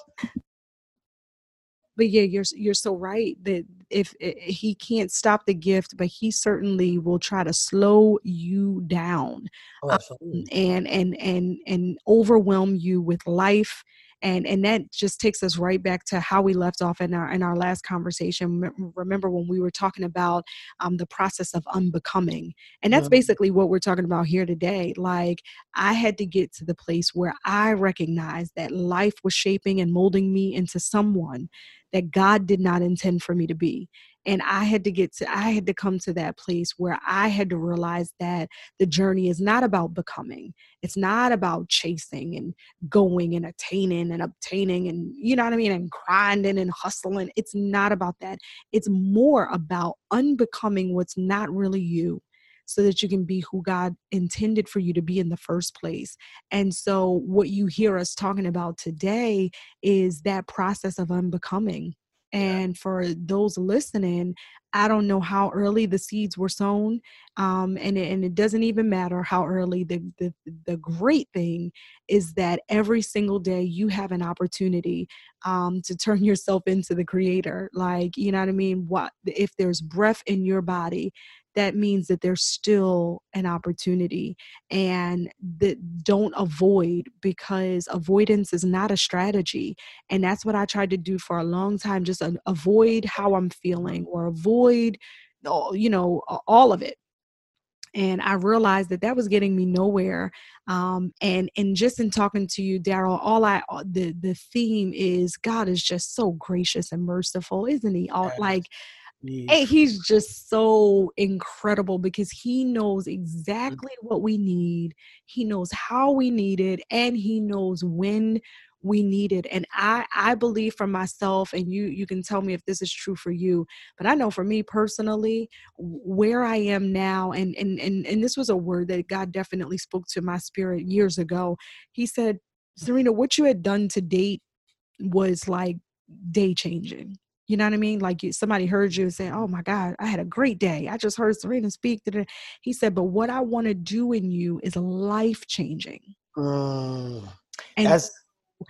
But yeah, you're you're so right that if, if he can't stop the gift, but he certainly will try to slow you down oh, um, and and and and overwhelm you with life. And and that just takes us right back to how we left off in our in our last conversation. Remember when we were talking about um, the process of unbecoming, and that's mm-hmm. basically what we're talking about here today. Like, I had to get to the place where I recognized that life was shaping and molding me into someone that God did not intend for me to be. And I had to get to, I had to come to that place where I had to realize that the journey is not about becoming. It's not about chasing and going and attaining and obtaining and, you know what I mean? And grinding and hustling. It's not about that. It's more about unbecoming what's not really you, so that you can be who God intended for you to be in the first place. And so what you hear us talking about today is that process of unbecoming. And for those listening, I don't know how early the seeds were sown, um, and, it, and it doesn't even matter how early. The, the the great thing is that every single day you have an opportunity um, to turn yourself into the creator. Like, you know what I mean? What, if there's breath in your body, that means that there's still an opportunity, and that don't avoid, because avoidance is not a strategy. And that's what I tried to do for a long time. Just avoid how I'm feeling, or avoid, you know, all of it. And I realized that that was getting me nowhere. Um, and, and just in talking to you, Darrell, all I, the, the theme is God is just so gracious and merciful, isn't he? All, like, And he's just so incredible, because he knows exactly what we need. He knows how we need it, and he knows when we need it. And I, I believe for myself, and you, you can tell me if this is true for you, but I know for me personally, where I am now, and, and, and, and this was a word that God definitely spoke to my spirit years ago. He said, Serena, what you had done to date was like day changing. You know what I mean? Like, you, somebody heard you and said, oh my God, I had a great day. I just heard Serena speak. He said, but what I want to do in you is life changing. Mm, and that's,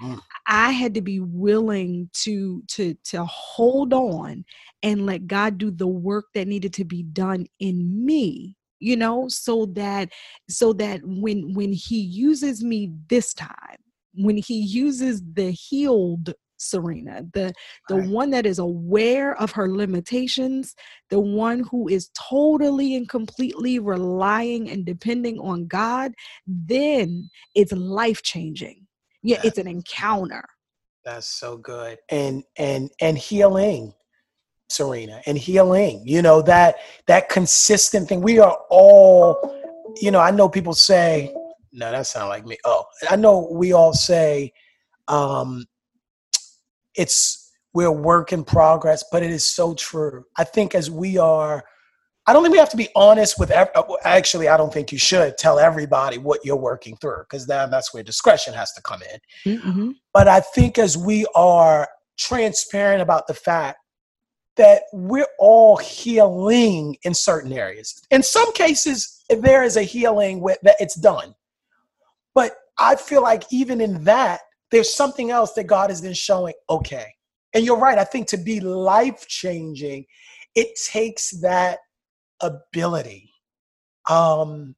mm. I had to be willing to, to, to hold on and let God do the work that needed to be done in me, you know, so that, so that when, when he uses me this time, when he uses the healed Serena, the the right. one that is aware of her limitations, the one who is totally and completely relying and depending on God, then it's life-changing. Yeah, that's, it's an encounter. That's so good. And and and healing, Serena, and healing, you know, that that consistent thing. We are all, you know, I know people say, no, that sounds like me. Oh, I know we all say, um, it's, we're work in progress, but it is so true. I think as we are, I don't think we have to be honest with, ev- actually, I don't think you should tell everybody what you're working through, because then that's where discretion has to come in. Mm-hmm. But I think as we are transparent about the fact that we're all healing in certain areas. In some cases, there is a healing with, that it's done. But I feel like even in that, there's something else that God has been showing. Okay. And you're right. I think to be life-changing, it takes that ability. Um,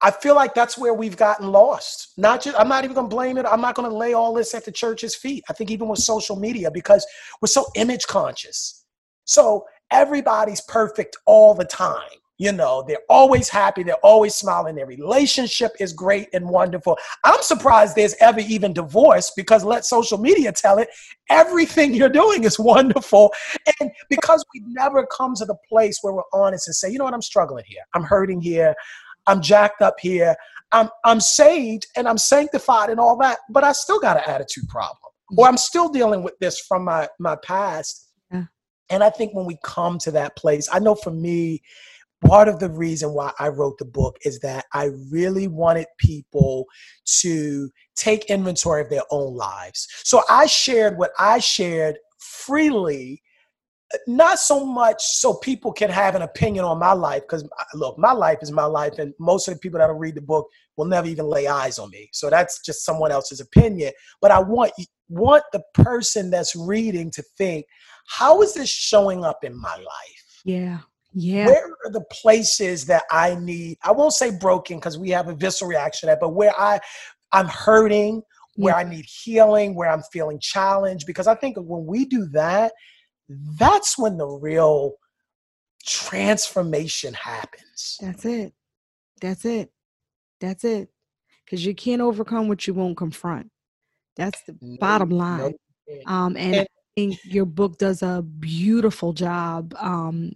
I feel like that's where we've gotten lost. Not just, I'm not even going to blame it. I'm not going to lay all this at the church's feet. I think even with social media, because we're so image conscious. So everybody's perfect all the time. You know, they're always happy. They're always smiling. Their relationship is great and wonderful. I'm surprised there's ever even divorce, because let social media tell it, everything you're doing is wonderful. And because we never come to the place where we're honest and say, you know what, I'm struggling here. I'm hurting here. I'm jacked up here. I'm I'm saved and I'm sanctified and all that, but I still got an attitude problem, or I'm still dealing with this from my, my past. Yeah. And I think when we come to that place, I know for me, part of the reason why I wrote the book is that I really wanted people to take inventory of their own lives. So I shared what I shared freely, not so much so people can have an opinion on my life, because look, my life is my life, and most of the people that will read the book will never even lay eyes on me. So that's just someone else's opinion. But I want want the person that's reading to think, how is this showing up in my life? Yeah, yeah. Where are the places that I need, I won't say broken because we have a visceral reaction to that, but where I, I'm hurting, where yeah. I need healing, where I'm feeling challenged, because I think when we do that, that's when the real transformation happens. That's it. That's it. That's it. Because you can't overcome what you won't confront. That's the no, bottom line. No. Um, and, and I think your book does a beautiful job um,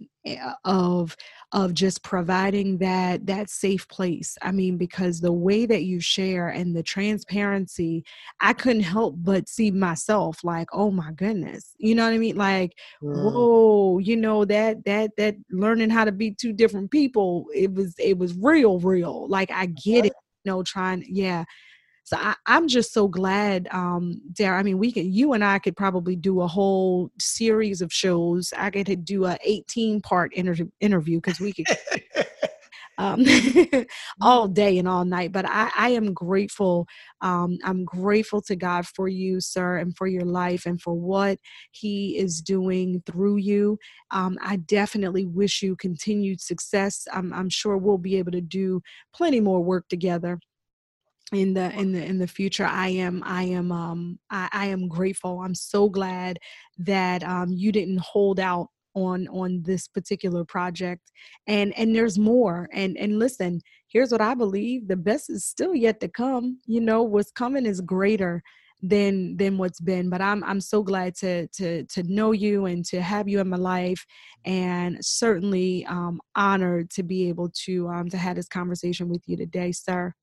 of of just providing that that safe place. I mean, because the way that you share and the transparency, I couldn't help but see myself like, oh my goodness, you know what I mean? Like, mm. whoa, you know, that that that learning how to be two different people, it was it was real, real. Like I get it, you know, trying, yeah. So I, I'm just so glad, um, Darrell. I mean, we can, you and I could probably do a whole series of shows. I get to do a eighteen part inter- interview because we could um, all day and all night. But I, I am grateful. Um, I'm grateful to God for you, sir, and for your life and for what He is doing through you. Um, I definitely wish you continued success. I'm, I'm sure we'll be able to do plenty more work together. In the in the in the future, I am I am um I, I am grateful. I'm so glad that um you didn't hold out on on this particular project. And and there's more. And and listen, here's what I believe: the best is still yet to come. You know, what's coming is greater than than what's been. But I'm I'm so glad to to to know you and to have you in my life, and certainly um honored to be able to um to have this conversation with you today, sir.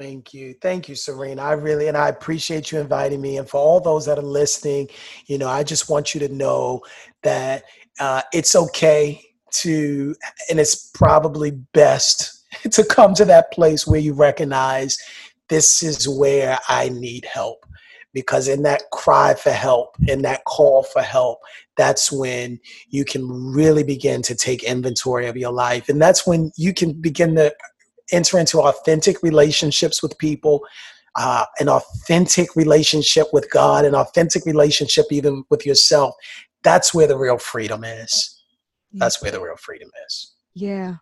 Thank you. Thank you, Serena. I really, and I appreciate you inviting me. And for all those that are listening, you know, I just want you to know that uh, it's okay to, and it's probably best to come to that place where you recognize this is where I need help. Because in that cry for help, in that call for help, that's when you can really begin to take inventory of your life. And that's when you can begin to enter into authentic relationships with people, uh, an authentic relationship with God, an authentic relationship even with yourself. That's where the real freedom is. That's where the real freedom is. Yeah.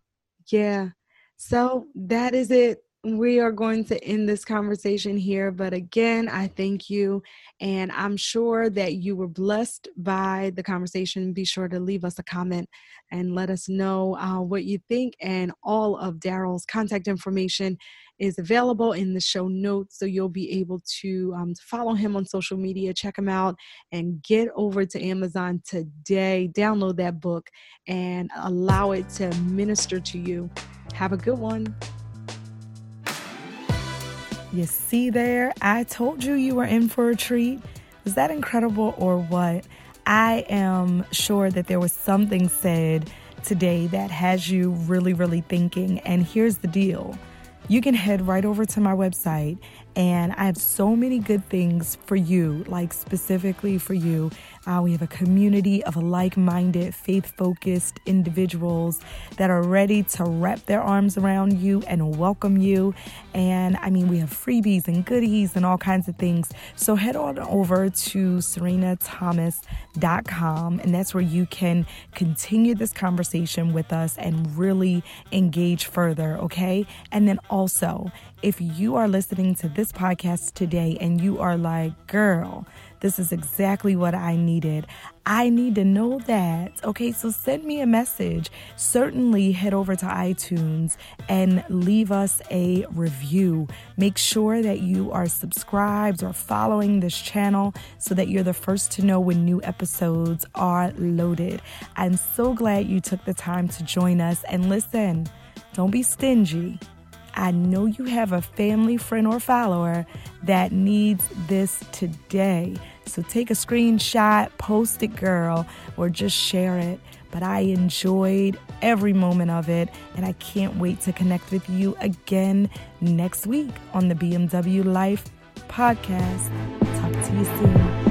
Yeah. So that is it. We are going to end this conversation here. But again, I thank you. And I'm sure that you were blessed by the conversation. Be sure to leave us a comment and let us know uh, what you think. And all of Darrell's contact information is available in the show notes. So you'll be able to um, follow him on social media, check him out, and get over to Amazon today. Download that book and allow it to minister to you. Have a good one. You see there, I told you you were in for a treat. Was that incredible or what? I am sure that there was something said today that has you really, really thinking. And here's the deal. You can head right over to my website And I have so many good things for you, like specifically for you. Uh, we have a community of like-minded, faith-focused individuals that are ready to wrap their arms around you and welcome you. And I mean, we have freebies and goodies and all kinds of things. So head on over to Serena Thomas dot com, and that's where you can continue this conversation with us and really engage further, okay? And then also, if you are listening to this podcast today and you are like, girl, this is exactly what I needed, I need to know that. Okay, so send me a message. Certainly head over to iTunes and leave us a review. Make sure that you are subscribed or following this channel so that you're the first to know when new episodes are loaded. I'm so glad you took the time to join us. And listen, don't be stingy. I know you have a family, friend, or follower that needs this today. So take a screenshot, post it, girl, or just share it. But I enjoyed every moment of it, and I can't wait to connect with you again next week on the B M W Life podcast. Talk to you soon.